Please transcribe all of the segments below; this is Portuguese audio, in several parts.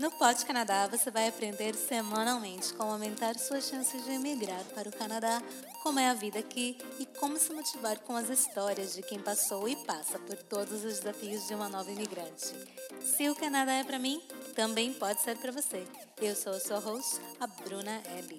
No Pod Canadá, você vai aprender semanalmente como aumentar suas chances de emigrar para o Canadá, como é a vida aqui e como se motivar com as histórias de quem passou e passa por todos os desafios de uma nova imigrante. Se o Canadá é para mim, também pode ser para você. Eu sou a sua host, a Bruna Ellen.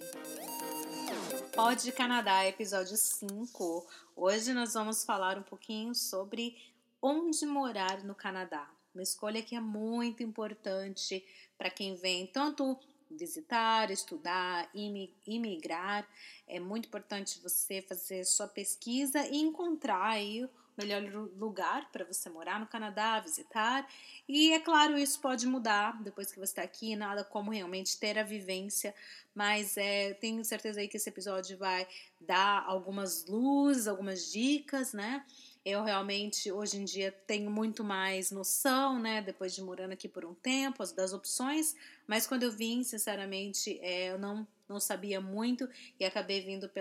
Pod Canadá, episódio 5. Hoje nós vamos falar um pouquinho sobre onde morar no Canadá. Uma escolha que é muito importante para quem vem tanto visitar, estudar, imigrar. É muito importante você fazer sua pesquisa e encontrar aí o melhor lugar para você morar no Canadá, visitar. E é claro, isso pode mudar depois que você está aqui, nada como realmente ter a vivência. Mas tenho certeza aí que esse episódio vai dar algumas luzes, algumas dicas, né? Eu realmente, hoje em dia, tenho muito mais noção, né, depois de morando aqui por um tempo, das opções, mas quando eu vim, sinceramente, eu não sabia muito e acabei vindo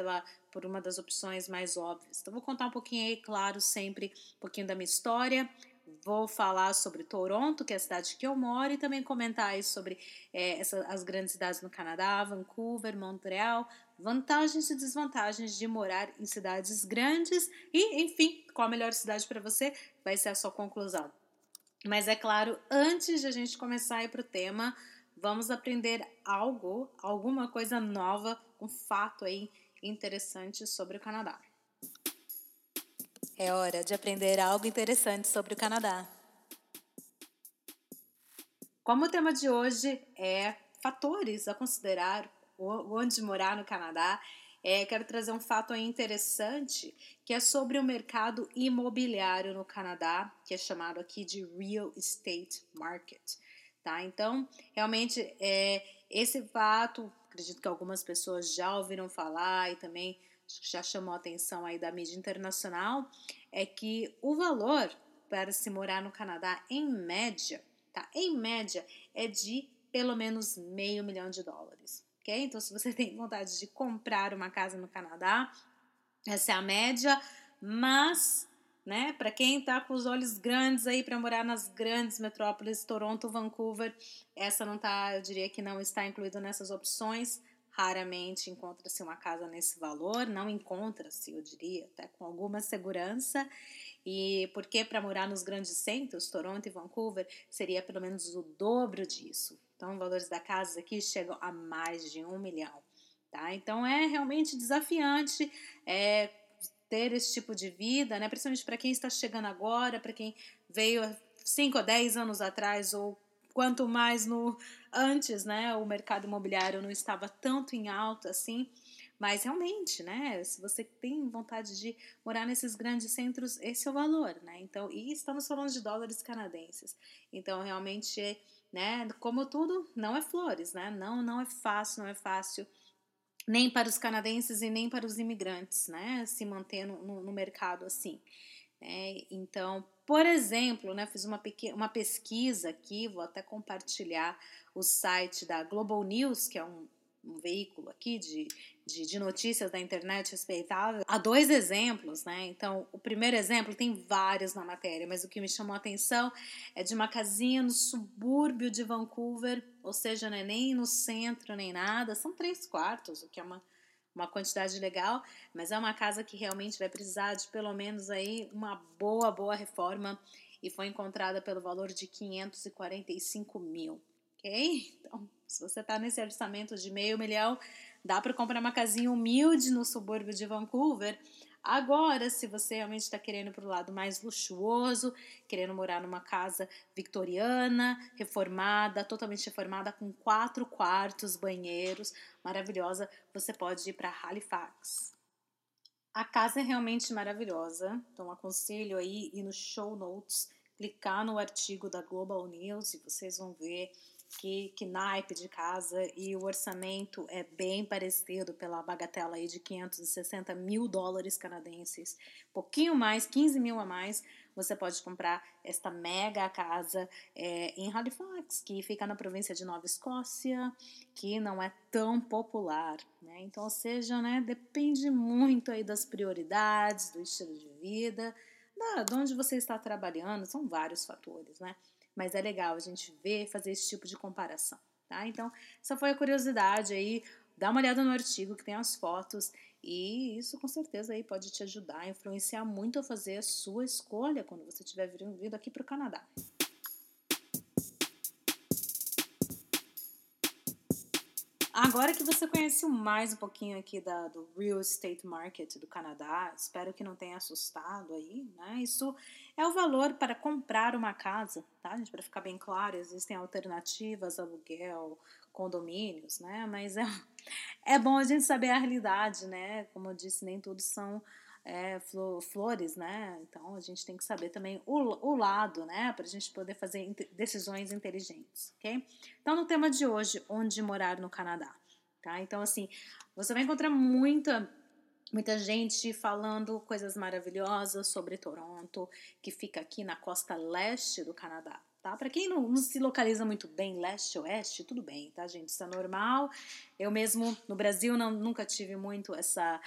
por uma das opções mais óbvias. Então, vou contar um pouquinho aí, claro, sempre um pouquinho da minha história. Vou falar sobre Toronto, que é a cidade que eu moro, e também comentar aí sobre as grandes cidades no Canadá, Vancouver, Montreal, vantagens e desvantagens de morar em cidades grandes e, enfim, qual a melhor cidade para você vai ser a sua conclusão. Mas é claro, antes de a gente começar a ir para o tema, vamos aprender alguma coisa nova, um fato aí interessante sobre o Canadá. É hora de aprender algo interessante sobre o Canadá. Como o tema de hoje é fatores a considerar onde morar no Canadá, quero trazer um fato aí interessante, que é sobre o mercado imobiliário no Canadá, que é chamado aqui de Real Estate Market. Tá? Então, realmente, esse fato, acredito que algumas pessoas já ouviram falar e também já chamou a atenção aí da mídia internacional, é que o valor para se morar no Canadá, em média, tá? Em média, é de pelo menos $500,000, ok? Então, se você tem vontade de comprar uma casa no Canadá, essa é a média, mas, né, para quem tá com os olhos grandes aí para morar nas grandes metrópoles, Toronto, Vancouver, essa não tá, eu diria que não está incluída nessas opções. Raramente encontra-se uma casa nesse valor, não encontra-se, eu diria, até com alguma segurança. E porque para morar nos grandes centros, Toronto e Vancouver, seria pelo menos o dobro disso. Então, os valores da casa aqui chegam a mais de $1 milhão. Tá? Então, é realmente desafiante ter esse tipo de vida, né? Principalmente para quem está chegando agora, para quem veio 5 ou 10 anos atrás ou quanto mais antes, né, o mercado imobiliário não estava tanto em alta assim, mas realmente, né, se você tem vontade de morar nesses grandes centros, esse é o valor, né, então, e estamos falando de dólares canadenses, então realmente, né, como tudo, não é flores, né, não é fácil, nem para os canadenses e nem para os imigrantes, né, se manter no mercado assim, né, então, por exemplo, né, fiz uma pesquisa aqui, vou até compartilhar o site da Global News, que é um veículo aqui de notícias da internet respeitável. Há 2 exemplos, né? Então, o primeiro exemplo, tem vários na matéria, mas o que me chamou a atenção é de uma casinha no subúrbio de Vancouver, ou seja, não é nem no centro, nem nada, são 3 quartos, o que é uma quantidade legal, mas é uma casa que realmente vai precisar de pelo menos aí uma boa reforma e foi encontrada pelo valor de $545,000, ok? Então, se você tá nesse orçamento de $500,000, dá para comprar uma casinha humilde no subúrbio de Vancouver. Agora, se você realmente está querendo para o lado mais luxuoso, querendo morar numa casa victoriana, reformada, totalmente reformada, com 4 quartos, banheiros, maravilhosa, você pode ir para Halifax. A casa é realmente maravilhosa, então aconselho aí ir no show notes, clicar no artigo da Global News e vocês vão ver que naipe de casa e o orçamento é bem parecido pela bagatela aí de $560,000 canadenses, pouquinho mais, $15,000 a mais, você pode comprar esta mega casa em Halifax, que fica na província de Nova Escócia, que não é tão popular, né? Então, ou seja, né, depende muito aí das prioridades, do estilo de vida, de onde você está trabalhando, são vários fatores, né? mas é legal a gente ver, fazer esse tipo de comparação, tá? Então, essa foi a curiosidade aí, dá uma olhada no artigo que tem as fotos e isso com certeza aí pode te ajudar, influenciar muito a fazer a sua escolha quando você estiver vindo aqui para o Canadá. Agora que você conheceu mais um pouquinho aqui do Real Estate Market do Canadá, espero que não tenha assustado aí, né? Isso é o valor para comprar uma casa, tá, gente? Para ficar bem claro, existem alternativas, aluguel, condomínios, né? Mas é bom a gente saber a realidade, né? Como eu disse, nem tudo são flores, né? Então, a gente tem que saber também o lado, né? Para a gente poder fazer decisões inteligentes, ok? Então, no tema de hoje, onde morar no Canadá, tá? Então, assim, você vai encontrar muita gente falando coisas maravilhosas sobre Toronto, que fica aqui na costa leste do Canadá, tá? Para quem não se localiza muito bem, leste-oeste, tudo bem, tá, gente? Isso é normal. Eu mesmo, no Brasil, nunca tive muito essa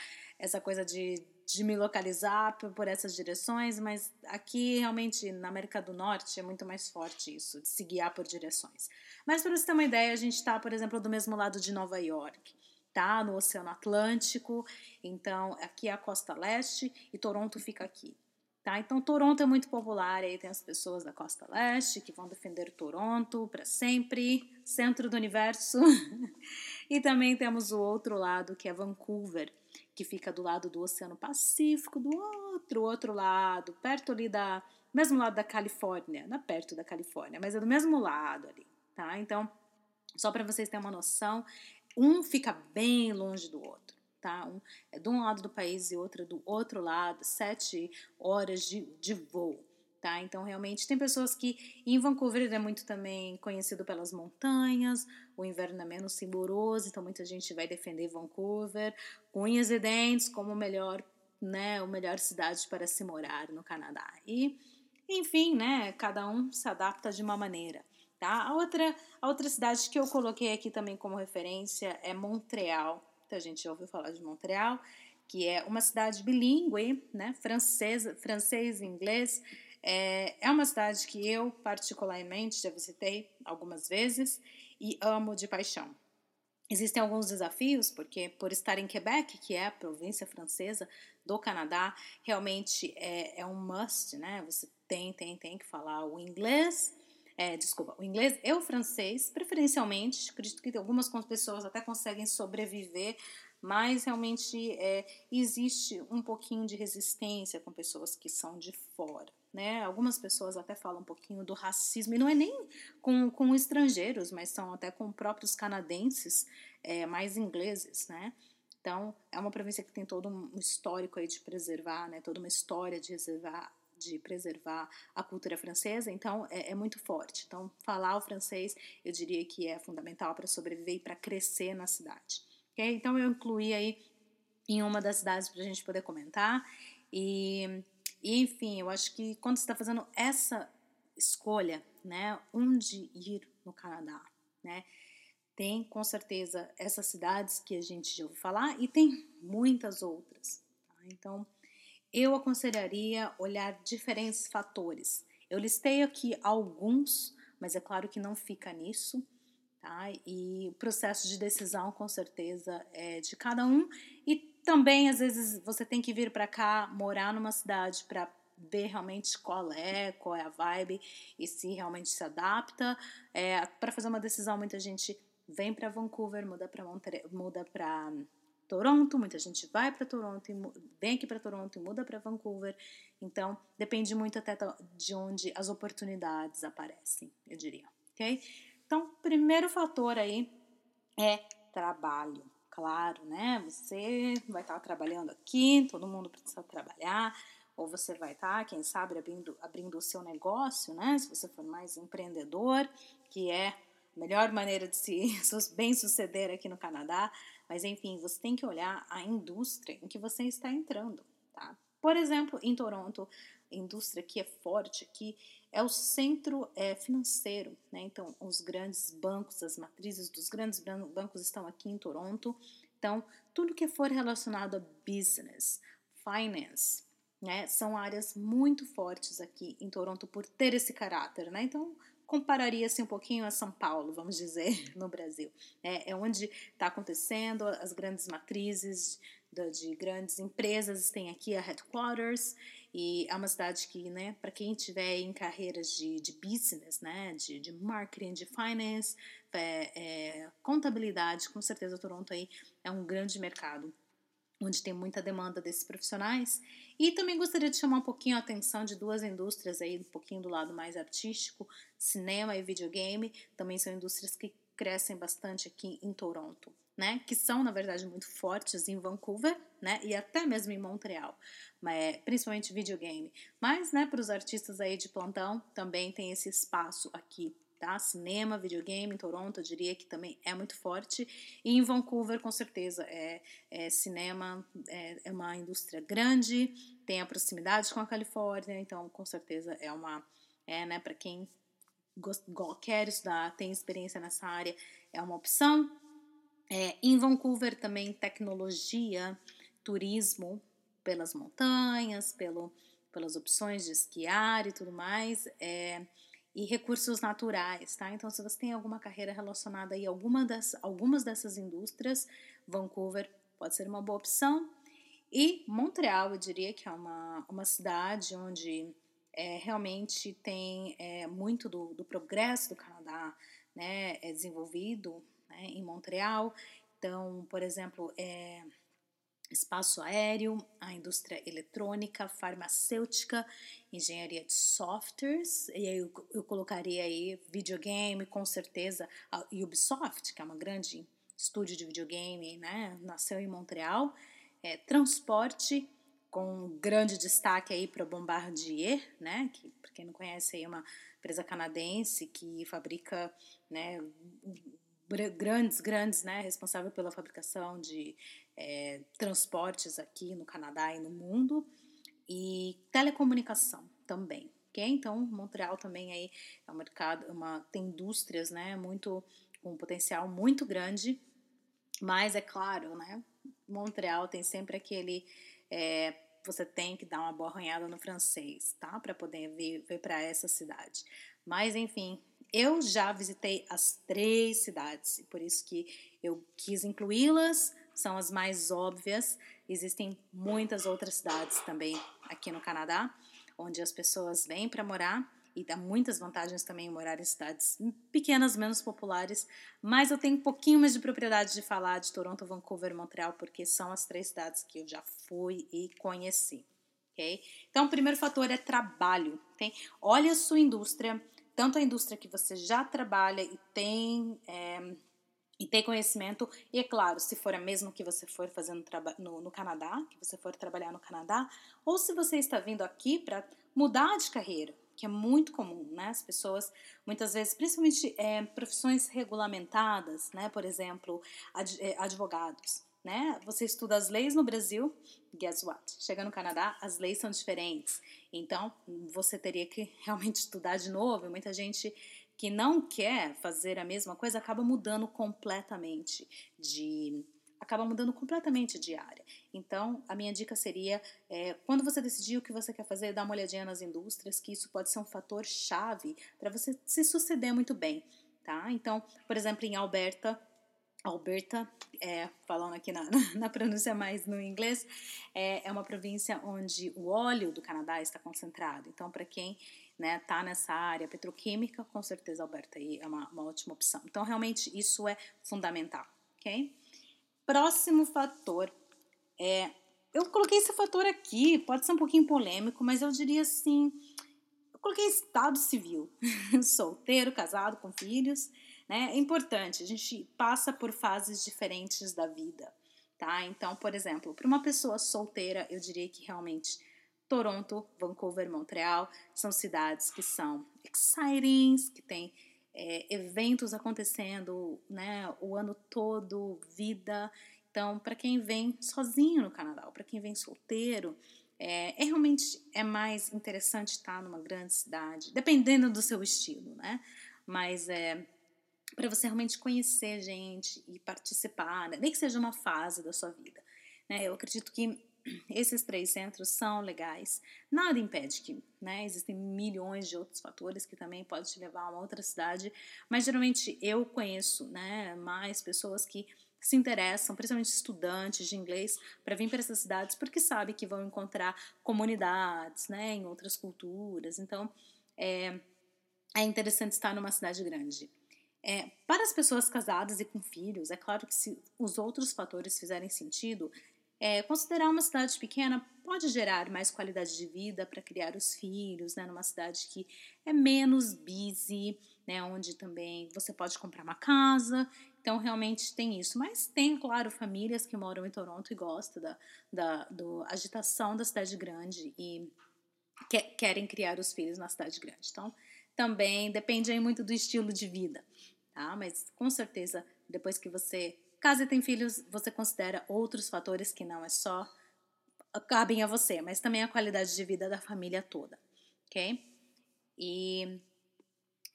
coisa de me localizar por essas direções, mas aqui realmente na América do Norte é muito mais forte isso, de se guiar por direções. Mas para você ter uma ideia, a gente está, por exemplo, do mesmo lado de Nova York, tá? No Oceano Atlântico, então aqui é a costa leste e Toronto fica aqui, tá? Então Toronto é muito popular, aí tem as pessoas da costa leste que vão defender Toronto para sempre, centro do universo. E também temos o outro lado que é Vancouver, que fica do lado do Oceano Pacífico, do outro lado, perto ali mesmo lado da Califórnia, não é perto da Califórnia, mas é do mesmo lado ali, tá? Então, só para vocês terem uma noção, um fica bem longe do outro, tá? Um é de um lado do país e outro é do outro lado, 7 horas de voo, tá? Então, realmente, tem pessoas que, em Vancouver, é muito também conhecido pelas montanhas, o inverno é menos rigoroso, então muita gente vai defender Vancouver com unhas e dentes como a melhor cidade para se morar no Canadá. E, enfim, né, cada um se adapta de uma maneira, tá? A outra cidade que eu coloquei aqui também como referência é Montreal. Então, a gente já ouviu falar de Montreal, que é uma cidade bilíngue, né, francês e inglês. É uma cidade que eu, particularmente, já visitei algumas vezes e amo de paixão. Existem alguns desafios, porque por estar em Quebec, que é a província francesa do Canadá, realmente é um must, né? Você tem que falar o inglês, o inglês e o francês, preferencialmente. Acredito que algumas pessoas até conseguem sobreviver, mas realmente existe um pouquinho de resistência com pessoas que são de fora, né? Algumas pessoas até falam um pouquinho do racismo, e não é nem com estrangeiros, mas são até com próprios canadenses, mais ingleses, né? Então, é uma província que tem todo um histórico aí de preservar, né? Toda uma história de preservar a cultura francesa, então é muito forte. Então, falar o francês, eu diria que é fundamental para sobreviver e para crescer na cidade. Okay? Então, eu incluí aí em uma das cidades para a gente poder comentar. E, enfim, eu acho que quando você está fazendo essa escolha, né, onde ir no Canadá, né, tem com certeza essas cidades que a gente já ouviu falar e tem muitas outras, tá? Então, eu aconselharia olhar diferentes fatores. Eu listei aqui alguns, mas é claro que não fica nisso, tá? E o processo de decisão, com certeza, é de cada um. E também, às vezes, você tem que vir para cá, morar numa cidade para ver realmente qual é a vibe e se realmente se adapta. Para fazer uma decisão, muita gente vem para Vancouver, muda para Toronto, muita gente vai para Toronto, vem aqui para Toronto e muda para Vancouver. Então, depende muito até de onde as oportunidades aparecem, eu diria, ok? Então, primeiro fator aí é trabalho. Claro, né? Você vai estar trabalhando aqui, todo mundo precisa trabalhar, ou você vai estar, quem sabe, abrindo o seu negócio, né? Se você for mais empreendedor, que é a melhor maneira de se bem suceder aqui no Canadá. Mas, enfim, você tem que olhar a indústria em que você está entrando, tá? Por exemplo, em Toronto, a indústria que é forte aqui é o centro financeiro, né? Então, os grandes bancos, as matrizes dos grandes bancos estão aqui em Toronto. Então, tudo que for relacionado a business, finance, né? São áreas muito fortes aqui em Toronto por ter esse caráter, né? Então, compararia-se um pouquinho a São Paulo, vamos dizer, no Brasil. É onde está acontecendo, as grandes matrizes de grandes empresas têm aqui a headquarters, e é uma cidade que, né, para quem estiver em carreiras de business, né, de marketing, de finance, contabilidade, com certeza Toronto aí é um grande mercado, onde tem muita demanda desses profissionais. E também gostaria de chamar um pouquinho a atenção de duas indústrias aí, um pouquinho do lado mais artístico, cinema e videogame, também são indústrias que crescem bastante aqui em Toronto, né? Que são, na verdade, muito fortes em Vancouver, né? E até mesmo em Montreal, mas, principalmente videogame. Mas, né, para os artistas aí de plantão, também tem esse espaço aqui, tá? Cinema, videogame, em Toronto, eu diria que também é muito forte. E em Vancouver, com certeza, cinema é uma indústria grande, tem a proximidade com a Califórnia, então, com certeza, né, para quem quer estudar, tem experiência nessa área, é uma opção. Em Vancouver também tecnologia, turismo pelas montanhas, pelas opções de esquiar e tudo mais, e recursos naturais, tá? Então, se você tem alguma carreira relacionada a algumas dessas indústrias, Vancouver pode ser uma boa opção. E Montreal, eu diria que é uma cidade onde realmente tem muito do progresso do Canadá, né, desenvolvido, né, em Montreal. Então, por exemplo, espaço aéreo, a indústria eletrônica, farmacêutica, engenharia de softwares, e aí eu colocaria aí videogame, com certeza, a Ubisoft, que é uma grande estúdio de videogame, né, nasceu em Montreal, transporte, com grande destaque aí para Bombardier, né, que, para quem não conhece, é uma empresa canadense que fabrica, né, grandes, né, responsável pela fabricação de transportes aqui no Canadá e no mundo, e telecomunicação também, ok? Então, Montreal também aí é um mercado, tem indústrias, né, muito, com um potencial muito grande, mas é claro, né, Montreal tem sempre aquele... você tem que dar uma boa arranhada no francês, tá? Para poder vir para essa cidade. Mas, enfim, eu já visitei as 3 cidades, e por isso que eu quis incluí-las, são as mais óbvias. Existem muitas outras cidades também aqui no Canadá, onde as pessoas vêm para morar, e dá muitas vantagens também morar em cidades pequenas, menos populares, mas eu tenho um pouquinho mais de propriedade de falar de Toronto, Vancouver e Montreal, porque são as 3 cidades que eu já fui e conheci, ok? Então, o primeiro fator é trabalho, ok? Olha a sua indústria, tanto a indústria que você já trabalha e tem conhecimento, e é claro, se for a mesma que você for fazendo no Canadá, que você for trabalhar no Canadá, ou se você está vindo aqui para mudar de carreira, que é muito comum, né? As pessoas, muitas vezes, principalmente profissões regulamentadas, né? Por exemplo, advogados, né? Você estuda as leis no Brasil, guess what? Chega no Canadá, as leis são diferentes. Então, você teria que realmente estudar de novo. E muita gente que não quer fazer a mesma coisa acaba mudando completamente de área. Então, a minha dica seria, quando você decidir o que você quer fazer, dá uma olhadinha nas indústrias, que isso pode ser um fator chave para você se suceder muito bem, tá? Então, por exemplo, em Alberta, falando aqui na pronúncia mais no inglês, é uma província onde o óleo do Canadá está concentrado. Então, para quem, né, tá nessa área petroquímica, com certeza Alberta aí é uma ótima opção. Então, realmente, isso é fundamental, ok? Próximo fator, eu coloquei esse fator aqui, pode ser um pouquinho polêmico, mas eu diria assim, eu coloquei estado civil, solteiro, casado, com filhos, né? É importante, a gente passa por fases diferentes da vida, tá? Então, por exemplo, para uma pessoa solteira, eu diria que realmente Toronto, Vancouver, Montreal são cidades que são exciting, que tem... eventos acontecendo, né, o ano todo, vida. Então, para quem vem sozinho no Canadá, ou para quem vem solteiro, realmente mais interessante estar numa grande cidade, dependendo do seu estilo, né? Mas para você realmente conhecer gente e participar, né, nem que seja uma fase da sua vida, né? Eu acredito que esses 3 centros são legais. Nada impede que né? Existem milhões de outros fatores que também podem te levar a uma outra cidade, mas geralmente eu conheço, né, mais pessoas que se interessam, principalmente estudantes de inglês, para vir para essas cidades porque sabem que vão encontrar comunidades, né, em outras culturas. Então, é interessante estar numa cidade grande. Para as pessoas casadas e com filhos, é claro que se os outros fatores fizerem sentido, considerar uma cidade pequena pode gerar mais qualidade de vida para criar os filhos, né, numa cidade que é menos busy, né, onde também você pode comprar uma casa. Então, realmente tem isso. Mas tem, claro, famílias que moram em Toronto e gostam da agitação da cidade grande e querem criar os filhos na cidade grande. Então, também depende aí muito do estilo de vida, tá? Mas, com certeza, depois que você casa e tem filhos, você considera outros fatores que não é só cabem a você, mas também a qualidade de vida da família toda, ok? E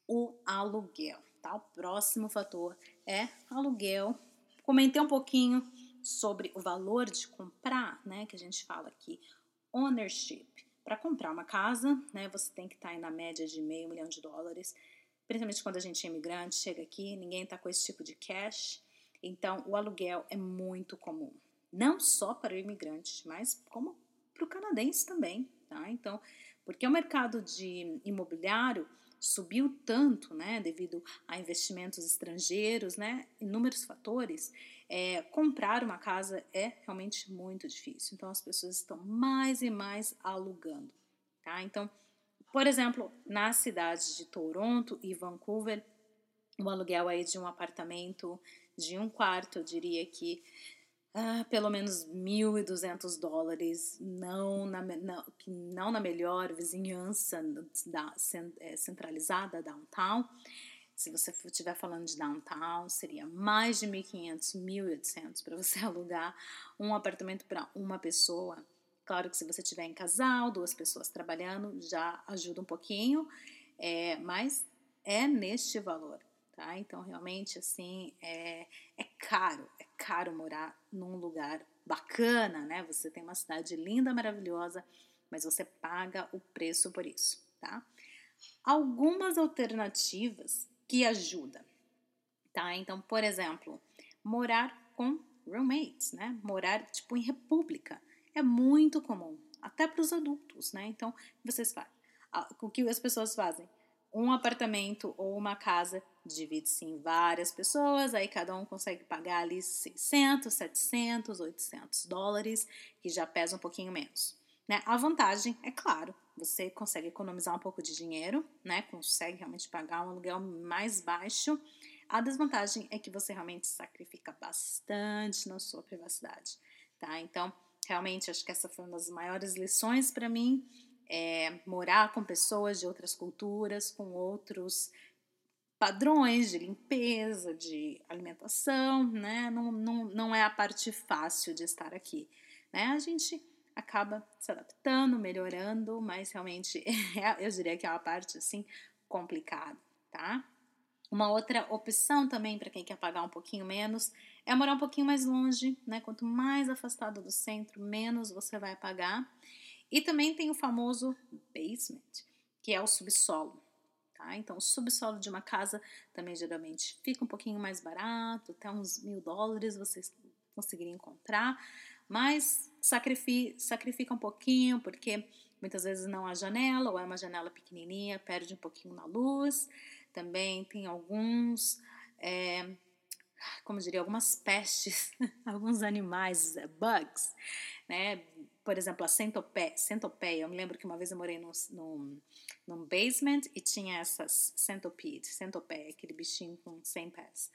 o aluguel, tá? O próximo fator é aluguel. Comentei um pouquinho sobre o valor de comprar, né, que a gente fala aqui, ownership. Para comprar uma casa, né, você tem que estar aí na média de $500,000, principalmente quando a gente é imigrante, chega aqui, ninguém está com esse tipo de cash, então o aluguel é muito comum, não só para o imigrante, mas como para o canadense também, tá? Então, porque o mercado de imobiliário subiu tanto, né, devido a investimentos estrangeiros, né, inúmeros fatores, comprar uma casa é realmente muito difícil. Então, as pessoas estão mais e mais alugando, tá? Então, por exemplo, nas cidades de Toronto e Vancouver, o aluguel aí de um apartamento de um quarto, eu diria que pelo menos $1.200, não na melhor vizinhança centralizada, downtown. Se você estiver falando de downtown, seria mais de $1.500, $1.800 para você alugar um apartamento para uma pessoa. Claro que se você estiver em casal, duas pessoas trabalhando, já ajuda um pouquinho, mas é neste valor. Tá? Então, realmente, assim, é caro morar num lugar bacana, né? Você tem uma cidade linda, maravilhosa, mas você paga o preço por isso, tá? Algumas alternativas que ajudam, tá? Então, por exemplo, morar com roommates, né? Morar, tipo, em república. É muito comum, até para os adultos, né? Então, o que as pessoas fazem? Um apartamento ou uma casa divide-se em várias pessoas, aí cada um consegue pagar ali $600, $700, $800, que já pesa um pouquinho menos, né? A vantagem, é claro, você consegue economizar um pouco de dinheiro, né? Consegue realmente pagar um aluguel mais baixo. A desvantagem é que você realmente sacrifica bastante na sua privacidade, tá? Então, realmente, acho que essa foi uma das maiores lições para mim. Morar com pessoas de outras culturas, com outros padrões de limpeza, de alimentação, né? Não é a parte fácil de estar aqui, né? A gente acaba se adaptando, melhorando, mas realmente eu diria que é uma parte assim complicada, tá? Uma outra opção também para quem quer pagar um pouquinho menos é morar um pouquinho mais longe, né? Quanto mais afastado do centro, menos você vai pagar. E também tem o famoso basement, que é o subsolo, tá? Então, o subsolo de uma casa também geralmente fica um pouquinho mais barato, até uns $1.000 vocês conseguirem encontrar, mas sacrifica um pouquinho, porque muitas vezes não há janela, ou é uma janela pequenininha, perde um pouquinho na luz. Também tem alguns, algumas pestes, alguns animais, bugs, né? Por exemplo, a centopeia. Eu me lembro que uma vez eu morei num basement e tinha essas centopeia, aquele bichinho com 100 pés.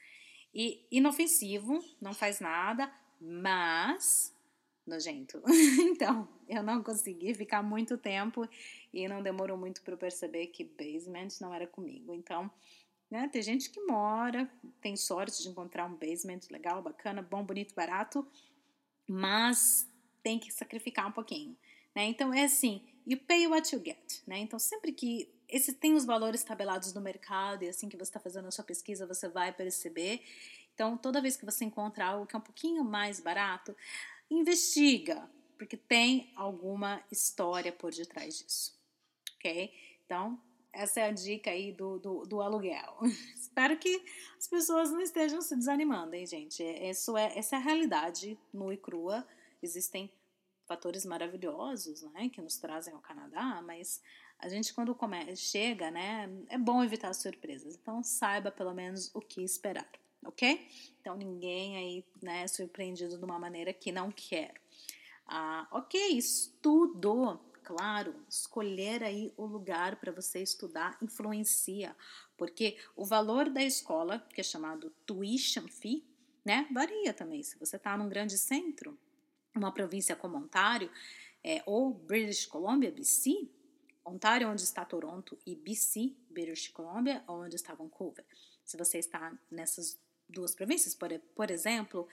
E inofensivo, não faz nada, mas nojento. Então, eu não consegui ficar muito tempo e não demorou muito para eu perceber que basement não era comigo. Então, né, tem gente que mora, tem sorte de encontrar um basement legal, bacana, bom, bonito, barato, mas tem que sacrificar um pouquinho, né? Então, é assim, you pay what you get, né? Então, sempre que tem os valores tabelados no mercado e assim que você está fazendo a sua pesquisa, você vai perceber. Então, toda vez que você encontra algo que é um pouquinho mais barato, investiga, porque tem alguma história por detrás disso, ok? Então, essa é a dica aí do aluguel. Espero que as pessoas não estejam se desanimando, hein, gente? Essa é a realidade nua e crua. Existem fatores maravilhosos, né, que nos trazem ao Canadá, mas a gente, quando chega, né, é bom evitar surpresas. Então, saiba pelo menos o que esperar, ok? Então, ninguém aí, né, surpreendido de uma maneira que não quer. Ok, estudo. Claro, escolher aí o lugar para você estudar influencia, porque o valor da escola, que é chamado tuition fee, né, varia também. Se você está num grande centro, uma província como Ontário, ou British Columbia, BC, Ontário, onde está Toronto, e BC, British Columbia, onde está Vancouver. Se você está nessas duas províncias, por exemplo,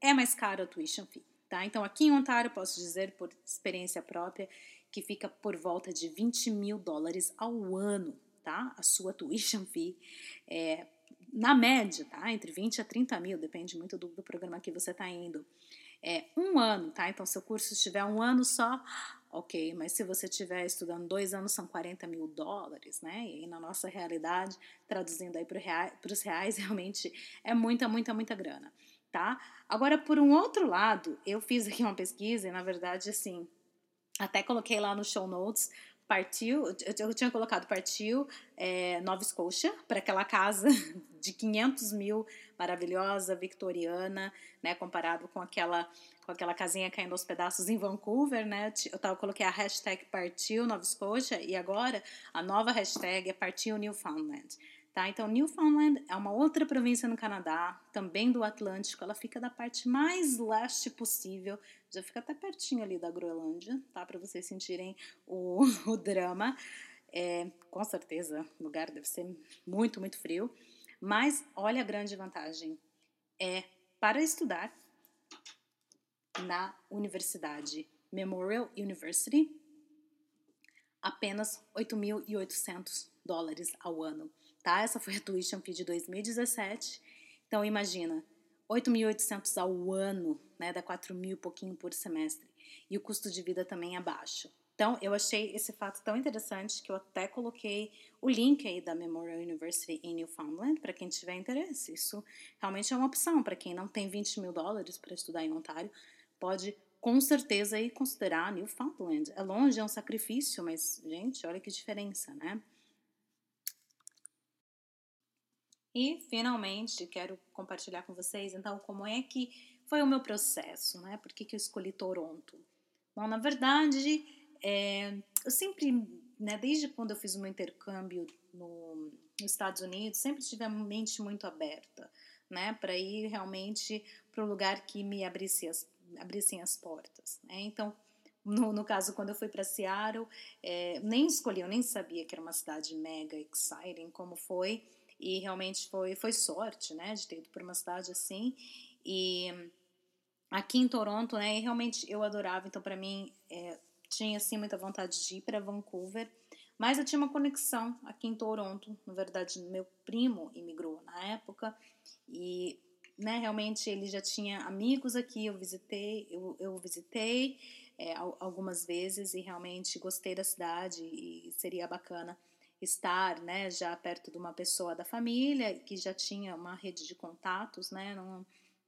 é mais caro a tuition fee, tá? Então, aqui em Ontário, posso dizer por experiência própria, que fica por volta de $20,000 ao ano, tá? A sua tuition fee, na média, tá? Entre 20 a 30 mil, depende muito do programa que você tá indo. Um ano, tá? Então, se o curso estiver um ano só, ok, mas se você estiver estudando 2 anos, são $40,000, né? E na nossa realidade, traduzindo aí para os reais, realmente é muita, muita, muita grana, tá? Agora, por um outro lado, eu fiz aqui uma pesquisa e, na verdade, assim, até coloquei lá no show notes, eu tinha colocado Nova Escócia, para aquela casa de 500 mil, maravilhosa, vitoriana, né, comparado com aquela casinha caindo aos pedaços em Vancouver, né, eu coloquei a hashtag Partiu Nova Escócia, e agora a nova hashtag é Partiu Newfoundland, tá? Então, Newfoundland é uma outra província no Canadá, também do Atlântico, ela fica da parte mais leste possível, já fica até pertinho ali da Groenlândia, tá? Para vocês sentirem o drama. Com certeza, o lugar deve ser muito, muito frio. Mas olha a grande vantagem. É para estudar na universidade Memorial University, apenas $8.800 ao ano, tá? Essa foi a tuition fee de 2017. Então, imagina, $8.800 ao ano, né, dá 4 mil pouquinho por semestre, e o custo de vida também é baixo. Então, eu achei esse fato tão interessante que eu até coloquei o link aí da Memorial University em Newfoundland, para quem tiver interesse. Isso realmente é uma opção, para quem não tem $20,000 para estudar em Ontário, pode com certeza aí considerar Newfoundland. É longe, é um sacrifício, mas, gente, olha que diferença, né? E, finalmente, quero compartilhar com vocês, então, como é que foi o meu processo, né? Por que que eu escolhi Toronto? Bom, na verdade, eu sempre, né, desde quando eu fiz o meu intercâmbio nos Estados Unidos, sempre tive a mente muito aberta, né? Para ir realmente para o lugar que me abrissem as portas, né? Então, no caso, quando eu fui para Seattle, nem escolhi, eu nem sabia que era uma cidade mega exciting como foi. E realmente foi sorte, né, de ter ido por uma cidade assim. E aqui em Toronto, né, e realmente eu adorava. Então, para mim, tinha, assim, muita vontade de ir para Vancouver. Mas eu tinha uma conexão aqui em Toronto. Na verdade, meu primo imigrou na época. E, né, realmente ele já tinha amigos aqui. Eu visitei algumas vezes e realmente gostei da cidade. E seria bacana estar, né, já perto de uma pessoa da família, que já tinha uma rede de contatos, né,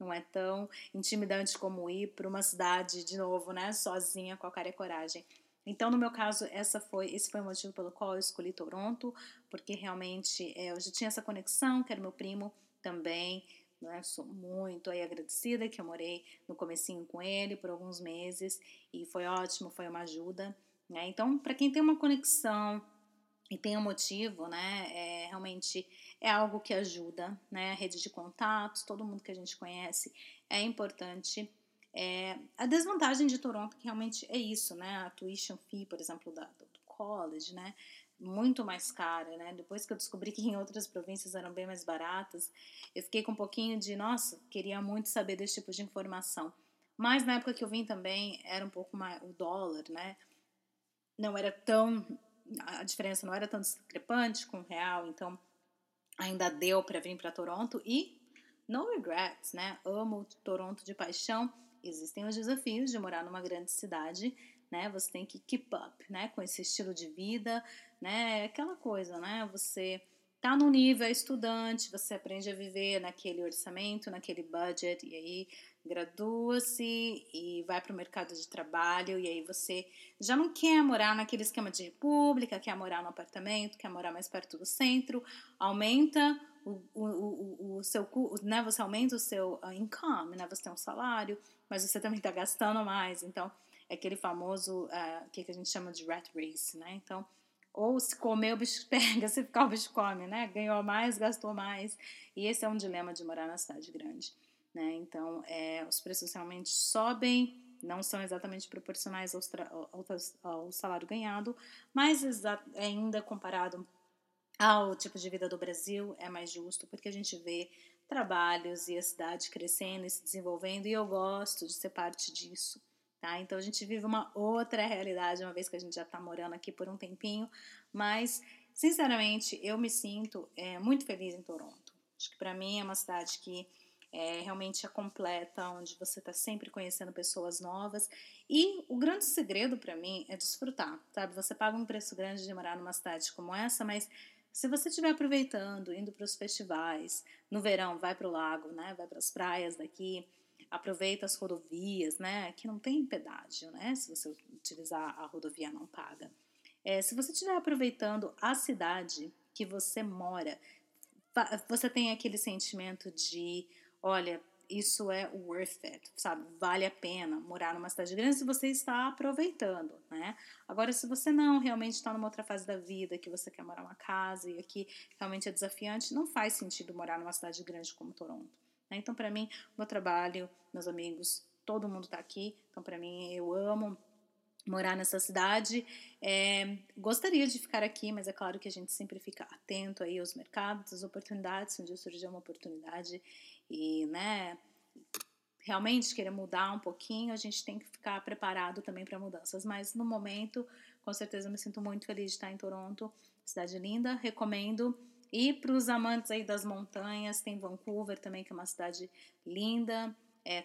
não é tão intimidante como ir para uma cidade, de novo, né, sozinha, com a cara e coragem. Então, no meu caso, esse foi o motivo pelo qual eu escolhi Toronto, porque realmente eu já tinha essa conexão, que era meu primo também, né, sou muito aí agradecida, que eu morei no comecinho com ele, por alguns meses, e foi ótimo, foi uma ajuda, né. Então, para quem tem uma conexão e tem um motivo, né, realmente é algo que ajuda, né, a rede de contatos, todo mundo que a gente conhece é importante. A desvantagem de Toronto, que realmente é isso, né, a tuition fee, por exemplo, do college, né, muito mais cara, né, depois que eu descobri que em outras províncias eram bem mais baratas, eu fiquei com um pouquinho de, nossa, queria muito saber desse tipo de informação, mas na época que eu vim também, era um pouco mais, o dólar, né, não era tão... A diferença não era tão discrepante com o real, então ainda deu para vir para Toronto e no regrets, né? Amo Toronto de paixão. Existem os desafios de morar numa grande cidade, né? Você tem que keep up, né? Com esse estilo de vida, né? Aquela coisa, né? Você tá num nível, é estudante, você aprende a viver naquele orçamento, naquele budget, e aí gradua-se e vai para o mercado de trabalho, e aí você já não quer morar naquele esquema de república, quer morar no apartamento, quer morar mais perto do centro, aumenta o seu, né, você aumenta o seu income, né, você tem um salário, mas você também está gastando mais, então é aquele famoso, que a gente chama de rat race, né, então ou se comer o bicho pega, se ficar o bicho come, né, ganhou mais, gastou mais, e esse é um dilema de morar na cidade grande, né, então os preços realmente sobem, não são exatamente proporcionais ao salário ganhado, mas ainda comparado ao tipo de vida do Brasil é mais justo, porque a gente vê trabalhos e a cidade crescendo e se desenvolvendo, e eu gosto de ser parte disso, tá? Então a gente vive uma outra realidade, uma vez que a gente já tá morando aqui por um tempinho, mas sinceramente eu me sinto muito feliz em Toronto. Acho que para mim é uma cidade que realmente é completa, onde você tá sempre conhecendo pessoas novas, e o grande segredo para mim é desfrutar, sabe? Você paga um preço grande de morar numa cidade como essa, mas se você estiver aproveitando, indo para os festivais, no verão vai para o lago, né? Vai para as praias daqui, aproveita as rodovias, né? Aqui não tem pedágio, né? Se você utilizar a rodovia não paga. Se você estiver aproveitando a cidade que você mora, você tem aquele sentimento de, olha, isso é worth it, sabe? Vale a pena morar numa cidade grande se você está aproveitando, né? Agora, se você não realmente está numa outra fase da vida, que você quer morar numa casa e aqui realmente é desafiante, não faz sentido morar numa cidade grande como Toronto, né? Então, para mim, meu trabalho, meus amigos, todo mundo está aqui. Então, para mim, eu amo morar nessa cidade. Gostaria de ficar aqui, mas é claro que a gente sempre fica atento aí aos mercados, às oportunidades, se um dia surgir uma oportunidade e, né, realmente querer mudar um pouquinho, a gente tem que ficar preparado também para mudanças, mas no momento, com certeza, eu me sinto muito feliz de estar em Toronto, cidade linda, recomendo. E para os amantes aí das montanhas, tem Vancouver também, que é uma cidade linda,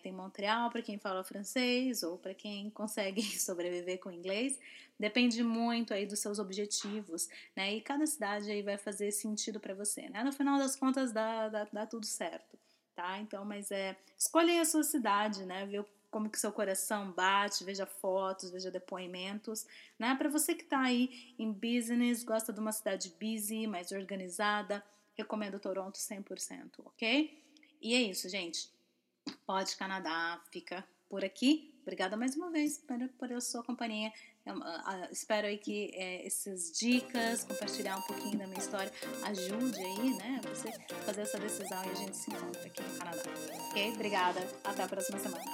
tem Montreal para quem fala francês ou para quem consegue sobreviver com inglês, depende muito aí dos seus objetivos, né, e cada cidade aí vai fazer sentido para você, né, no final das contas dá tudo certo. Tá? Então, mas escolha aí a sua cidade, né? Vê como que seu coração bate, veja fotos, veja depoimentos, né? Para você que tá aí em business, gosta de uma cidade busy, mais organizada, recomendo Toronto 100%, ok? E é isso, gente. Pod Canadá fica por aqui. Obrigada mais uma vez por a sua companhia. Eu espero aí que essas dicas, compartilhar um pouquinho da minha história, ajude aí, né, você fazer essa decisão, e a gente se encontra aqui no Canadá. Ok? Obrigada. Até a próxima semana.